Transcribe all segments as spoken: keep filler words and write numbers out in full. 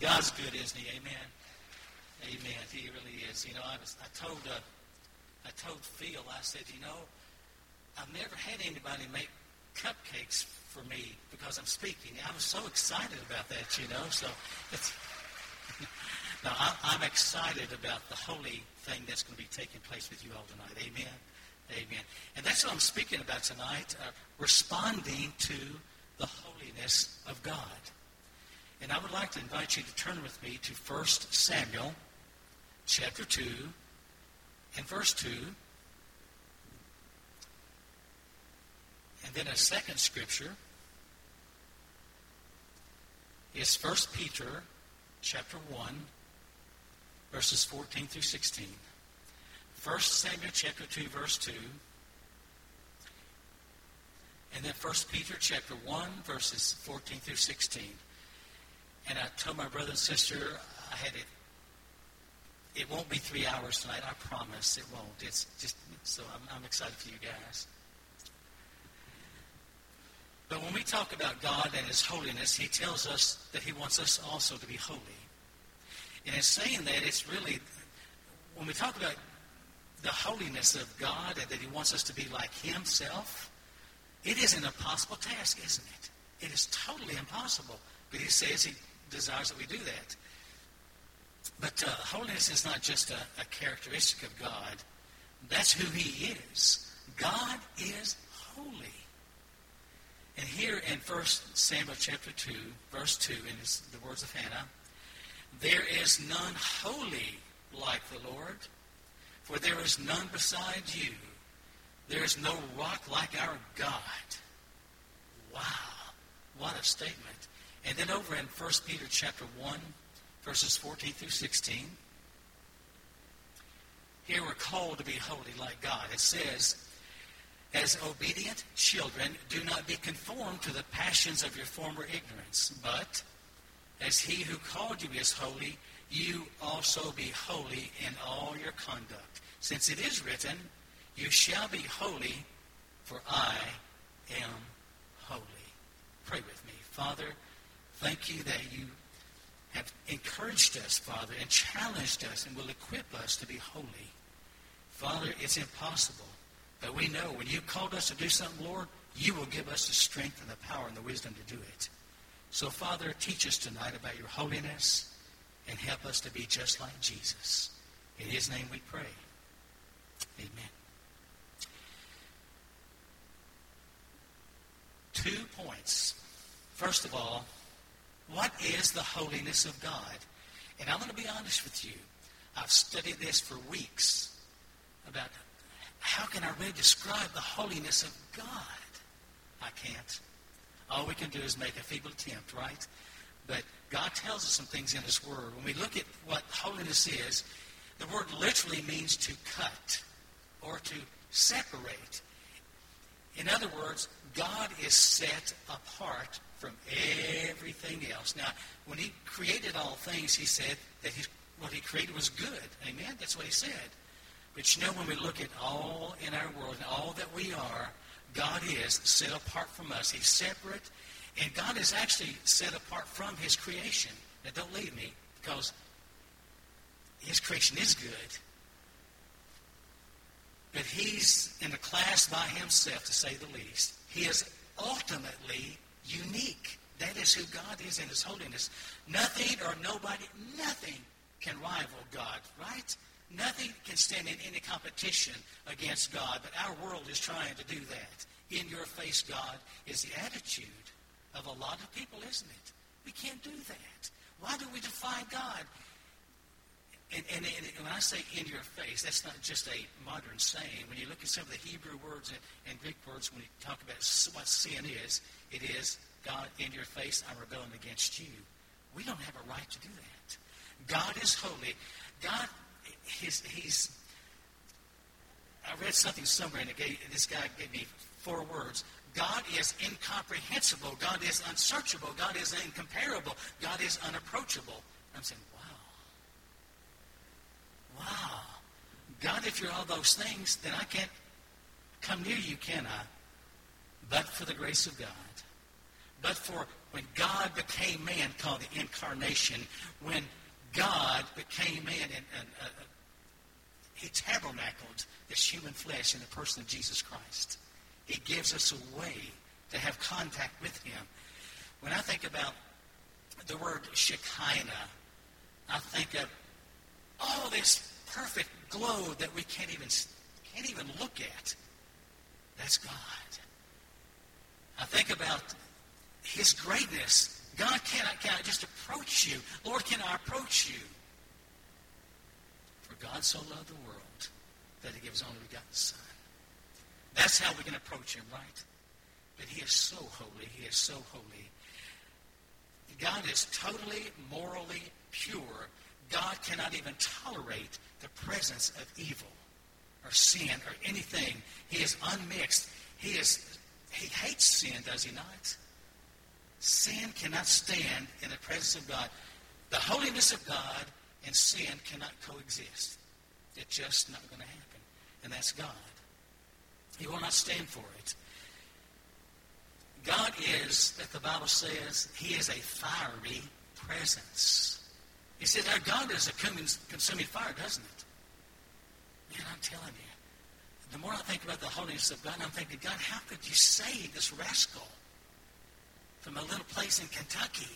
God's good, isn't he? Amen. Amen. He really is. You know, I, was, I told uh, I told Phil, I said, you know, I've never had anybody make cupcakes for me because I'm speaking. I was so excited about that, you know. So it's, now I, I'm excited about the holy thing that's going to be taking place with you all tonight. Amen. Amen. And that's what I'm speaking about tonight, uh, responding to the holiness of God. And I would like to invite you to turn with me to First Samuel chapter two and verse two. And then a second scripture is First Peter chapter one, verses fourteen through sixteen. First Samuel chapter two, verse two. And then First Peter chapter one, verses fourteen through sixteen. And I told my brother and sister, I had it. It won't be three hours tonight. I promise it won't. It's just so I'm, I'm excited for you guys. But when we talk about God and His holiness, He tells us that He wants us also to be holy. And in saying that, it's really, when we talk about the holiness of God and that He wants us to be like Himself, it is an impossible task, isn't it? It is totally impossible. But He says He desires that we do that. But uh, holiness is not just a, a characteristic of God. That's who He is. God is holy. And here in First Samuel chapter two, verse two, in his, the words of Hannah, there is none holy like the Lord, for there is none beside you. There is no rock like our God. Wow. What a statement. And then over in First Peter chapter one, verses fourteen through sixteen, here we're called to be holy like God. It says, as obedient children, do not be conformed to the passions of your former ignorance, but as He who called you is holy, you also be holy in all your conduct. Since it is written, you shall be holy, for I am holy. Pray with me. Father, thank you that you have encouraged us, Father, and challenged us and will equip us to be holy. Father, it's impossible. But we know when you called us to do something, Lord, you will give us the strength and the power and the wisdom to do it. So, Father, teach us tonight about your holiness and help us to be just like Jesus. In His name we pray. Amen. Two points. First of all, what is the holiness of God? And I'm going to be honest with you. I've studied this for weeks about how can I really describe the holiness of God? I can't. All we can do is make a feeble attempt, right? But God tells us some things in His Word. When we look at what holiness is, the word literally means to cut or to separate. In other words, God is set apart from everything else. Now, when He created all things, He said that he, what He created was good. Amen? That's what He said. But you know, when we look at all in our world and all that we are, God is set apart from us. He's separate. And God is actually set apart from His creation. Now, don't leave me, because His creation is good. But He's in a class by Himself, to say the least. He is ultimately unique. That is who God is in His holiness. Nothing or nobody, nothing can rival God, right? Nothing can stand in any competition against God, but our world is trying to do that. In your face, God, is the attitude of a lot of people, isn't it? We can't do that. Why do we defy God? And, and, and when I say in your face, that's not just a modern saying. When you look at some of the Hebrew words and, and Greek words, when you talk about what sin is, it is, God, in your face, I'm rebelling against you. We don't have a right to do that. God is holy. God He's, he's, I read something somewhere, and it gave, this guy gave me four words. God is incomprehensible. God is unsearchable. God is incomparable. God is unapproachable. I'm saying, wow. Wow. God, if you're all those things, then I can't come near you, can I? But for the grace of God. But for when God became man, called the incarnation, when God became man and, and uh, he tabernacled this human flesh in the person of Jesus Christ. It gives us a way to have contact with him. When I think about the word Shekinah, I think of all this perfect glow that we can't even can't even look at. That's God. I think about his greatness. God, can I, can I just approach you? Lord, can I approach you? For God so loved the world that he gives his only begotten Son. That's how we can approach him, right? But he is so holy. He is so holy. God is totally, morally pure. God cannot even tolerate the presence of evil or sin or anything. He is unmixed. He is. He hates sin, does he not? Sin cannot stand in the presence of God. The holiness of God and sin cannot coexist. It's just not going to happen. And that's God. He will not stand for it. God is, that the Bible says, he is a fiery presence. It says our God is a consuming fire, doesn't it? Man, I'm telling you, the more I think about the holiness of God, I'm thinking, God, how could you save this rascal from a little place in Kentucky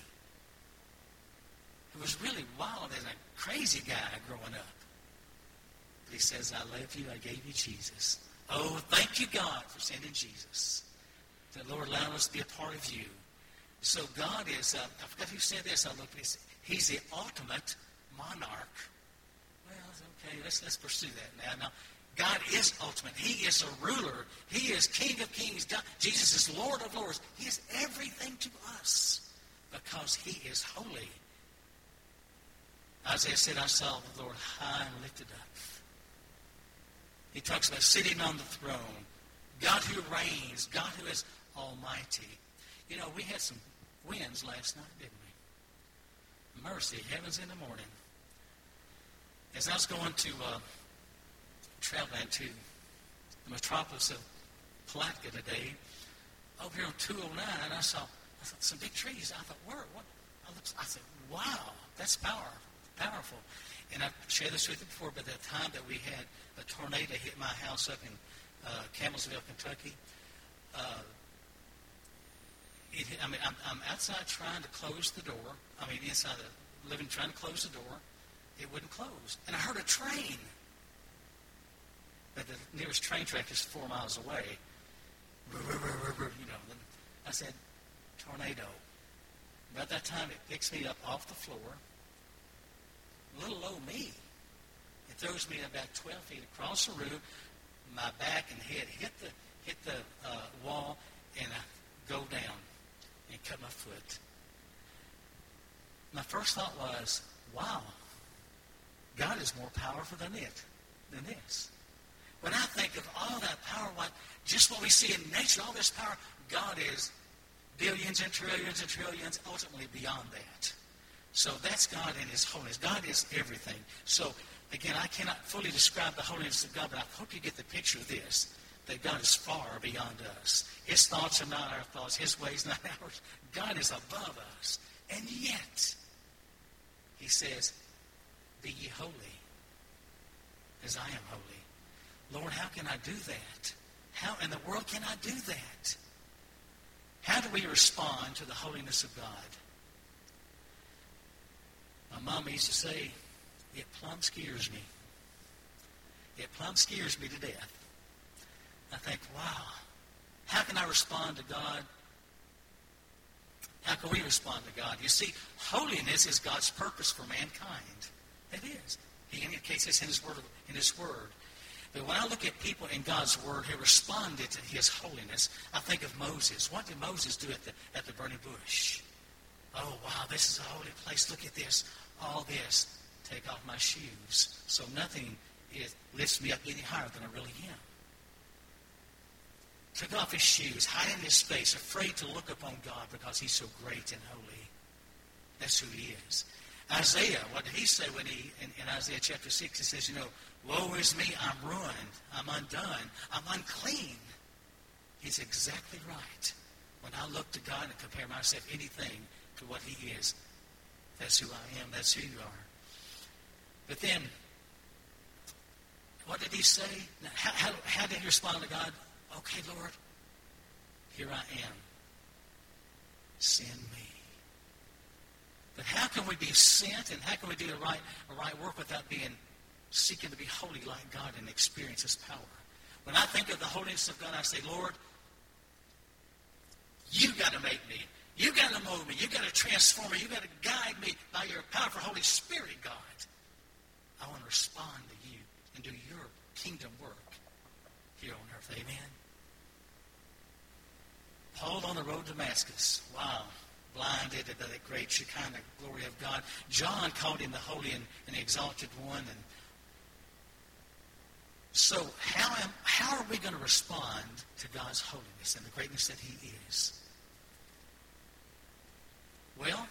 who was really wild and a crazy guy growing up? But he says, I love you, I gave you Jesus. Oh, thank you, God, for sending Jesus. The Lord allowed us to be a part of you. So God is, uh, I forgot who said this, I looked at this, he's the ultimate monarch. Well, okay, let's let's pursue that now. Now, God is ultimate. He is a ruler. He is King of kings. God, Jesus is Lord of lords. He is everything to us because he is holy. Isaiah said, I saw the Lord high and lifted up. He talks about sitting on the throne. God who reigns. God who is almighty. You know, we had some winds last night, didn't we? Mercy, heavens in the morning. As I was going to uh, traveling to the metropolis of Palatka today, over here on two oh nine, I saw, I saw some big trees. I thought, where? What? I, looked, I said, wow, that's power, powerful. And I've shared this with you before, but the time that we had a tornado hit my house up in uh, Campbellsville, Kentucky, uh, It, I mean, I'm, I'm outside trying to close the door. I mean, inside the living, trying to close the door. It wouldn't close. And I heard a train. But the nearest train track is four miles away. You know, I said, tornado. By that time, it picks me up off the floor. Little old me. It throws me about twelve feet across the room. My back and head hit the hit the uh, wall, and I go down and cut my foot. My first thought was, wow, God is more powerful than it, than this. When I think of all that power, what, just what we see in nature, all this power, God is billions and trillions and trillions, ultimately beyond that. So that's God in his holiness. God is everything. So, again, I cannot fully describe the holiness of God, but I hope you get the picture of this. That God is far beyond us. His thoughts are not our thoughts. His ways not ours. God is above us. And yet, he says, be ye holy as I am holy. Lord, how can I do that? How in the world can I do that? How do we respond to the holiness of God? My mom used to say, it plumb scares me. It plumb scares me to death. I think, wow, how can I respond to God? How can we respond to God? You see, holiness is God's purpose for mankind. It is. He indicates this in his word. In his word. But when I look at people in God's word who responded to his holiness, I think of Moses. What did Moses do at the, at the burning bush? Oh, wow, this is a holy place. Look at this. All this. Take off my shoes. So nothing is, lifts me up any higher than I really am. Took off his shoes, hiding his face, afraid to look upon God because he's so great and holy. That's who he is. Isaiah, what did he say when he, in, in Isaiah chapter six, he says, you know, woe is me, I'm ruined, I'm undone, I'm unclean. He's exactly right. When I look to God and compare myself anything to what He is, that's who I am, that's who you are. But then, what did he say? How, how, how did he respond to God? Okay, Lord, here I am. Send me. But how can we be sent and how can we do the right, the right work without being seeking to be holy like God and experience His power? When I think of the holiness of God, I say, Lord, You've got to make me. You've got to mold me. You've got to transform me. You've got to guide me by Your powerful Holy Spirit, God. I want to respond to You and do Your kingdom work here on earth. Amen? Paul on the road to Damascus. Wow. Blinded by the great Shekinah glory of God. John called Him the Holy and, and the Exalted One. And so how am, how are we going to respond to God's holiness and the greatness that He is? Well,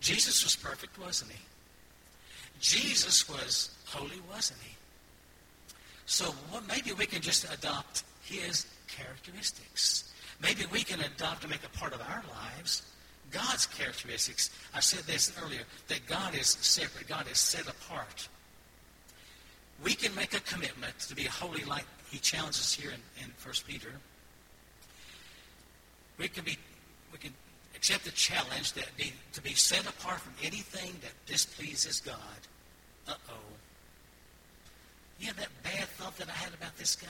Jesus was perfect, wasn't He? Jesus was holy, wasn't He? So well, maybe we can just adopt His characteristics. Maybe we can adopt and make a part of our lives God's characteristics. I said this earlier, that God is separate. God is set apart. We can make a commitment to be holy like He challenges here in, in First Peter. We can be, we can accept the challenge that be, to be set apart from anything that displeases God. Uh-oh. You know that bad thought that I had about this guy?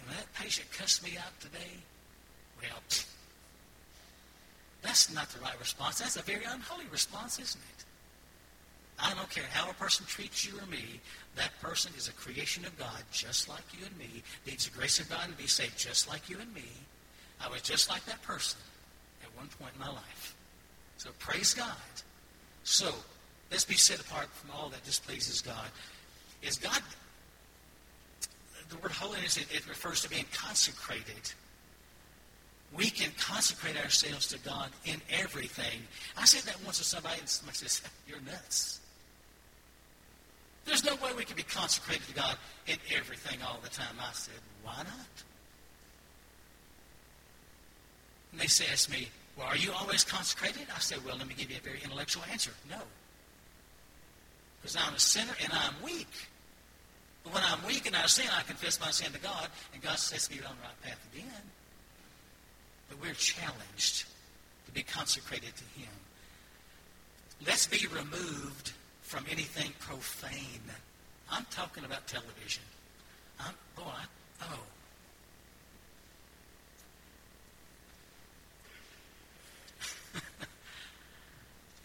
And you know, that patient cussed me out today? Well, pfft, that's not the right response. That's a very unholy response, isn't it? I don't care how a person treats you or me. That person is a creation of God, just like you and me. Needs the grace of God to be saved, just like you and me. I was just like that person at one point in my life. So praise God. So let's be set apart from all that displeases God. Is God, the word holiness, it, it refers to being consecrated. We can consecrate ourselves to God in everything. I said that once to somebody, and somebody says, "You're nuts." There's no way we can be consecrated to God in everything all the time. I said, why not? And they asked me, well, are you always consecrated? I said, well, let me give you a very intellectual answer. No. Because I'm a sinner and I'm weak. But when I'm weak and I sin, I confess my sin to God, and God sets me on the right path again. But we're challenged to be consecrated to Him. Let's be removed from anything profane. I'm talking about television. I'm, boy, I, oh.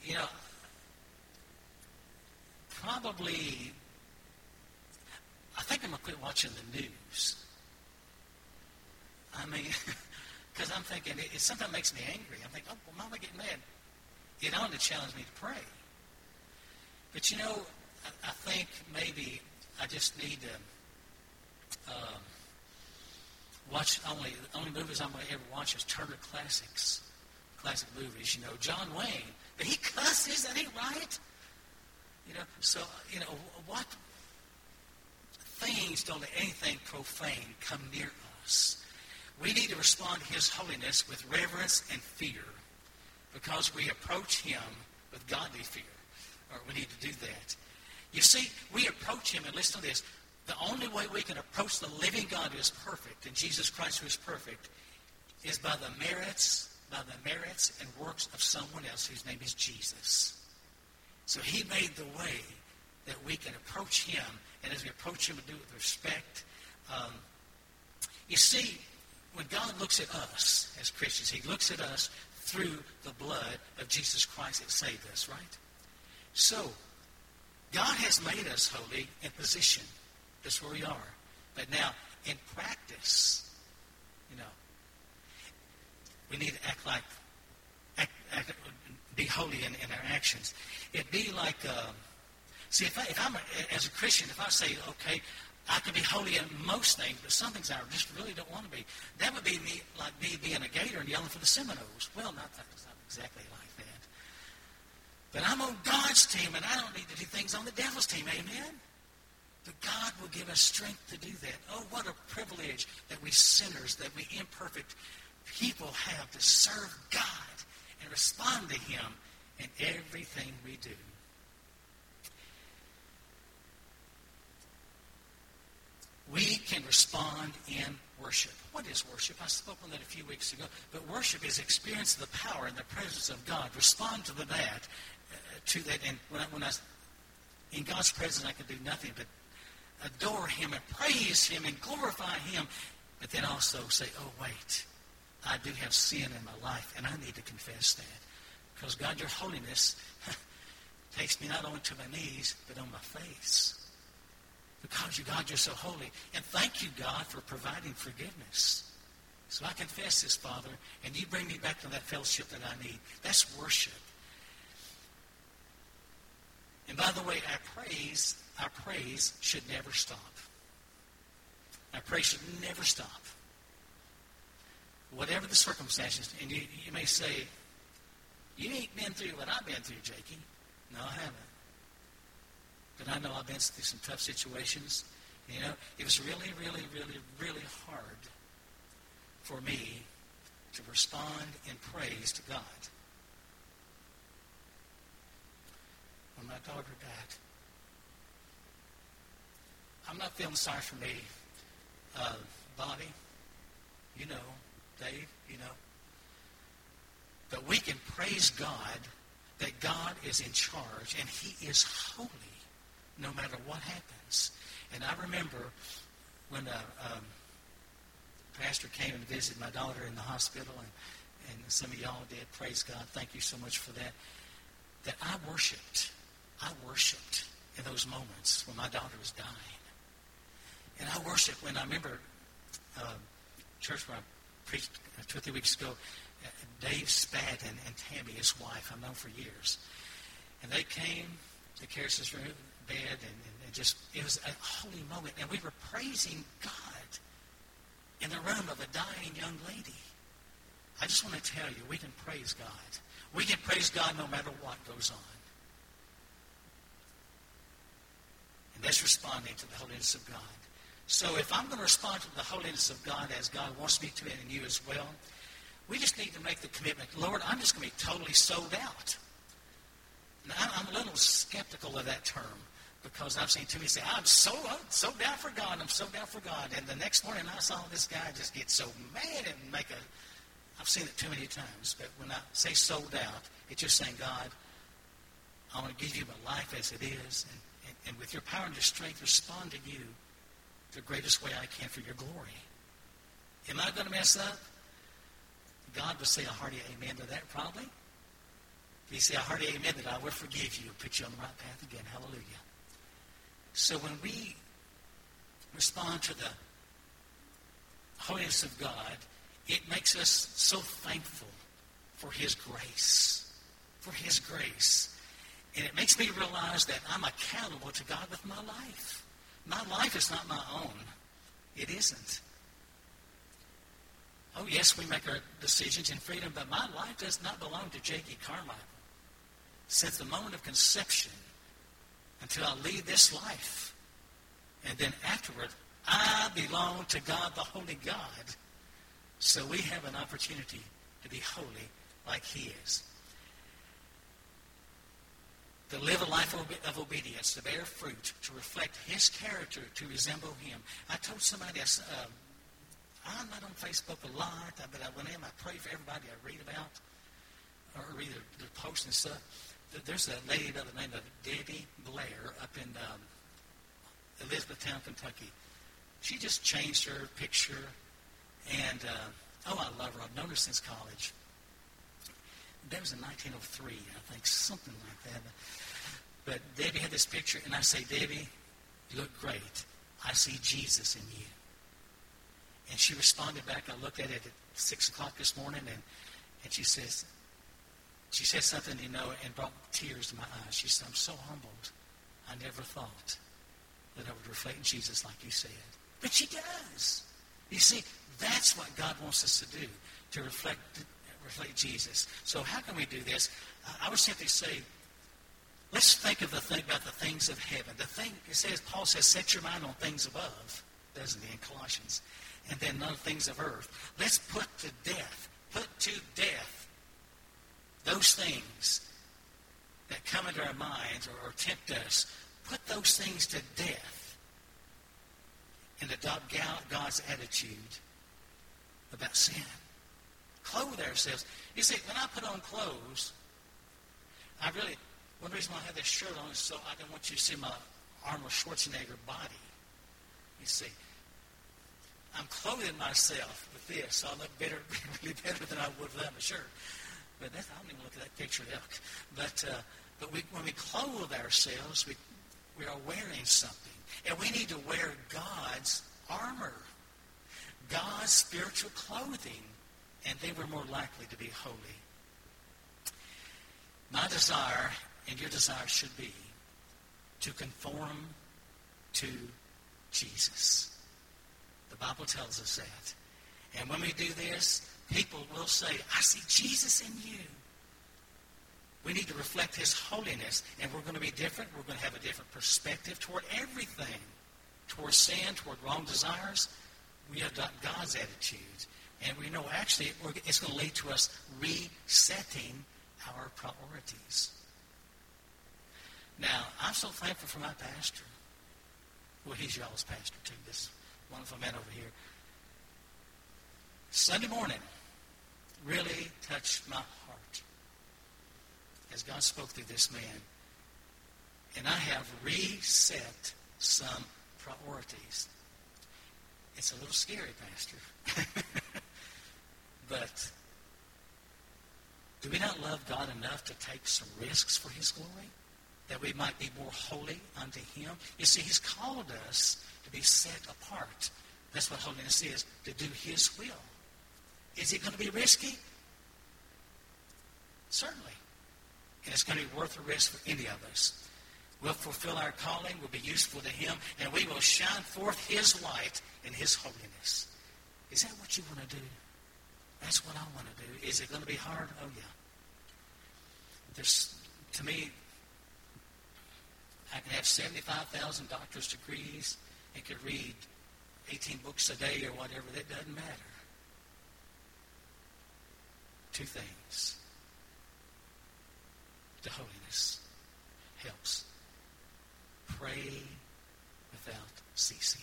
You know, probably, I think I'm going to quit watching the news. I mean, because I'm thinking, it, it sometimes makes me angry. I'm thinking, oh, well, mama getting mad. It ought to challenge me to pray. But, you know, I, I think maybe I just need to um, watch only, the only movies I'm going to ever watch is Turner Classics. Classic movies, you know, John Wayne. But he cusses, that ain't right. You know, so, you know, what things don't let anything profane come near us. We need to respond to His holiness with reverence and fear because we approach Him with godly fear. Or we need to do that. You see, we approach Him, and listen to this, the only way we can approach the living God who is perfect, and Jesus Christ who is perfect, is by the merits, by the merits and works of someone else whose name is Jesus. So He made the way that we can approach Him, and as we approach Him, we do it with respect. Um, you see, when God looks at us as Christians, He looks at us through the blood of Jesus Christ that saved us, right? So, God has made us holy in position. That's where we are. But now, in practice, you know, we need to act like, act, act, be holy in, in our actions. It'd be like, uh, see, if, I, if I'm, a, as a Christian, if I say, okay, I can be holy in most things, but some things I just really don't want to be, that would be me, like me being a Gator and yelling for the Seminoles. Well, not, that, not exactly like that. But I'm on God's team, and I don't need to do things on the devil's team. Amen? But God will give us strength to do that. Oh, what a privilege that we sinners, that we imperfect people have to serve God and respond to Him in everything we do. We can respond in worship. What is worship? I spoke on that a few weeks ago. But worship is experience of the power and the presence of God. Respond to the, that, uh, to that. And when I, when I, in God's presence, I can do nothing but adore Him and praise Him and glorify Him. But then also say, oh, wait, I do have sin in my life, and I need to confess that. Because, God, your holiness takes me not only to my knees, but on my face. Because, you, God, you're so holy. And thank you, God, for providing forgiveness. So I confess this, Father, and you bring me back to that fellowship that I need. That's worship. And by the way, our praise, our praise should never stop. Our praise should never stop. Whatever the circumstances, and you, you may say, you ain't been through what I've been through, Jakey. No, I haven't. But I know I've been through some tough situations. You know, it was really, really, really, really hard for me to respond in praise to God. When my daughter died, I'm not feeling sorry for me. Uh, Bobby, you know, Dave, you know. But we can praise God that God is in charge and He is holy. No matter what happens. And I remember when a, a pastor came and visited my daughter in the hospital, and, and some of y'all did, praise God, thank you so much for that, that I worshiped. I worshiped in those moments when my daughter was dying. And I worshiped when I remember uh, church where I preached two or three weeks ago, uh, Dave Spadden and Tammy, his wife, I've known for years. And they came to Karis's room, bed, and, and just, it was a holy moment. And we were praising God in the room of a dying young lady. I just want to tell you, we can praise God. We can praise God no matter what goes on. And that's responding to the holiness of God. So if I'm going to respond to the holiness of God as God wants me to, and you as well, we just need to make the commitment, Lord, I'm just going to be totally sold out. Now, I'm a little skeptical of that term. Because I've seen too many say, I'm so, I'm so down for God, I'm so down for God. And the next morning I saw this guy just get so mad and make a, I've seen it too many times. But when I say sold out, it's just saying, God, I want to give you my life as it is. And, and, and with your power and your strength, respond to you the greatest way I can for your glory. Am I going to mess up? God would say a hearty amen to that probably. He said, I hearty amen that I will forgive you and put you on the right path again. Hallelujah. So when we respond to the holiness of God, it makes us so thankful for His grace. For His grace. And it makes me realize that I'm accountable to God with my life. My life is not my own. It isn't. Oh, yes, we make our decisions in freedom, but my life does not belong to Jackie Carmichael. Since the moment of conception, until I leave this life. And then afterward, I belong to God, the Holy God. So we have an opportunity to be holy like He is. To live a life of obedience, to bear fruit, to reflect His character, to resemble Him. I told somebody, uh, I'm not on Facebook a lot, but when I am, I pray for everybody I read about, or read their posts and stuff. There's a lady by the name of Debbie Blair up in um, Elizabethtown, Kentucky. She just changed her picture, and uh, oh, I love her. I've known her since college. That was in nineteen oh three, I think, something like that. But Debbie had this picture, and I say, Debbie, you look great. I see Jesus in you. And she responded back. I looked at it at six o'clock this morning, and, and she says, She said something, you know, and brought tears to my eyes. She said, I'm so humbled. I never thought that I would reflect in Jesus like you said. But she does. You see, that's what God wants us to do, to reflect reflect Jesus. So how can we do this? I would simply say, Let's think of the thing about the things of heaven. The thing it says, Paul says, set your mind on things above, doesn't he, in Colossians? And then none of things of earth. Let's put to death, put to death those things that come into our minds or, or tempt us. Put those things to death and adopt God's attitude about sin. Clothe ourselves. You see, when I put on clothes, I really, one reason why I have this shirt on is so I don't want you to see my Arnold Schwarzenegger body. You see, I'm clothing myself with this, so I look better, really better than I would without my shirt. But that's, I don't even look at that picture now. But uh, but we, when we clothe ourselves, we we are wearing something, and we need to wear God's armor, God's spiritual clothing, and then we're more likely to be holy. My desire and your desire should be to conform to Jesus. The Bible tells us that. And when we do this, people will say, I see Jesus in you. We need to reflect his holiness, and we're going to be different. We're going to have a different perspective toward everything, toward sin, toward wrong desires. We adopt God's attitude, and we know actually it's going to lead to us resetting our priorities. Now, I'm so thankful for my pastor. Well, he's y'all's pastor too, this wonderful man over here. Sunday morning really touched my heart as God spoke through this man. And I have reset some priorities. It's a little scary, Pastor. But do we not love God enough to take some risks for his glory? That we might be more holy unto him? You see, he's called us to be set apart. That's what holiness is, to do his will. Is it going to be risky? Certainly. And it's going to be worth the risk for any of us. We'll fulfill our calling, we'll be useful to him, and we will shine forth his light in his holiness. Is that what you want to do? That's what I want to do. Is it going to be hard? Oh, yeah. There's, to me, I can have seventy-five thousand doctor's degrees and could read eighteen books a day or whatever. That doesn't matter. Two things. The holiness helps. Pray without ceasing.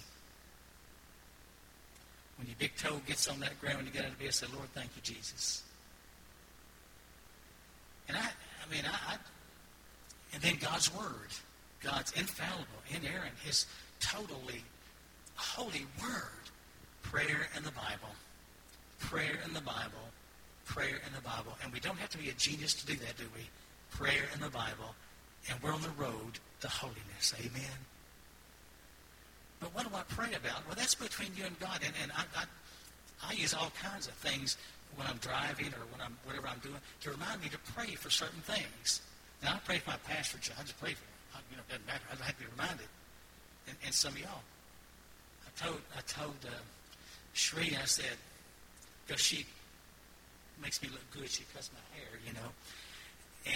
When your big toe gets on that ground, when you get out of bed, say, Lord, thank you, Jesus. And I, I mean, I, I and then God's word. God's infallible, inerrant, his totally holy word. Prayer in the Bible. Prayer in the Bible. Prayer in the Bible. And we don't have to be a genius to do that, do we? Prayer in the Bible. And we're on the road to holiness. Amen. But what do I pray about? Well, that's between you and God. And, and I, I, I use all kinds of things when I'm driving or when I'm whatever I'm doing to remind me to pray for certain things. Now, I pray for my pastor. I just pray for him. I, you know, it doesn't matter. I don't have to be reminded. And, and some of y'all. I told, I told uh, Shreena, I said, because she makes me look good. She cuts my hair, you know.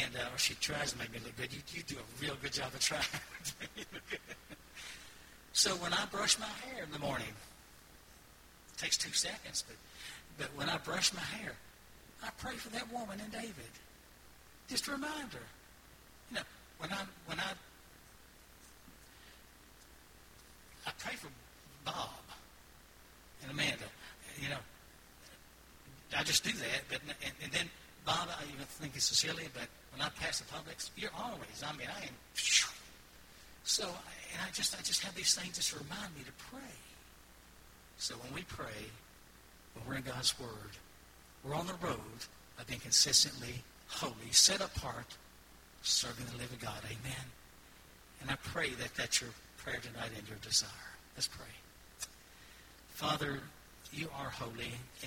And uh, or she tries to make me look good. You, you do a real good job of trying to make me look good. So when I brush my hair in the morning, it takes two seconds, but, but when I brush my hair, I pray for that woman and David. Just a reminder. You know, when I, when I, I pray for Bob and Amanda, you know, I just do that, but and, and then Bob, I even think it's silly, but when I pass the Publix, you're always, I mean, I am, so, and I just, I just have these things that remind me to pray. So when we pray, when we're in God's Word, we're on the road of being consistently holy, set apart, serving the living God. Amen. And I pray that that's your prayer tonight and your desire. Let's pray. Father, you are holy, and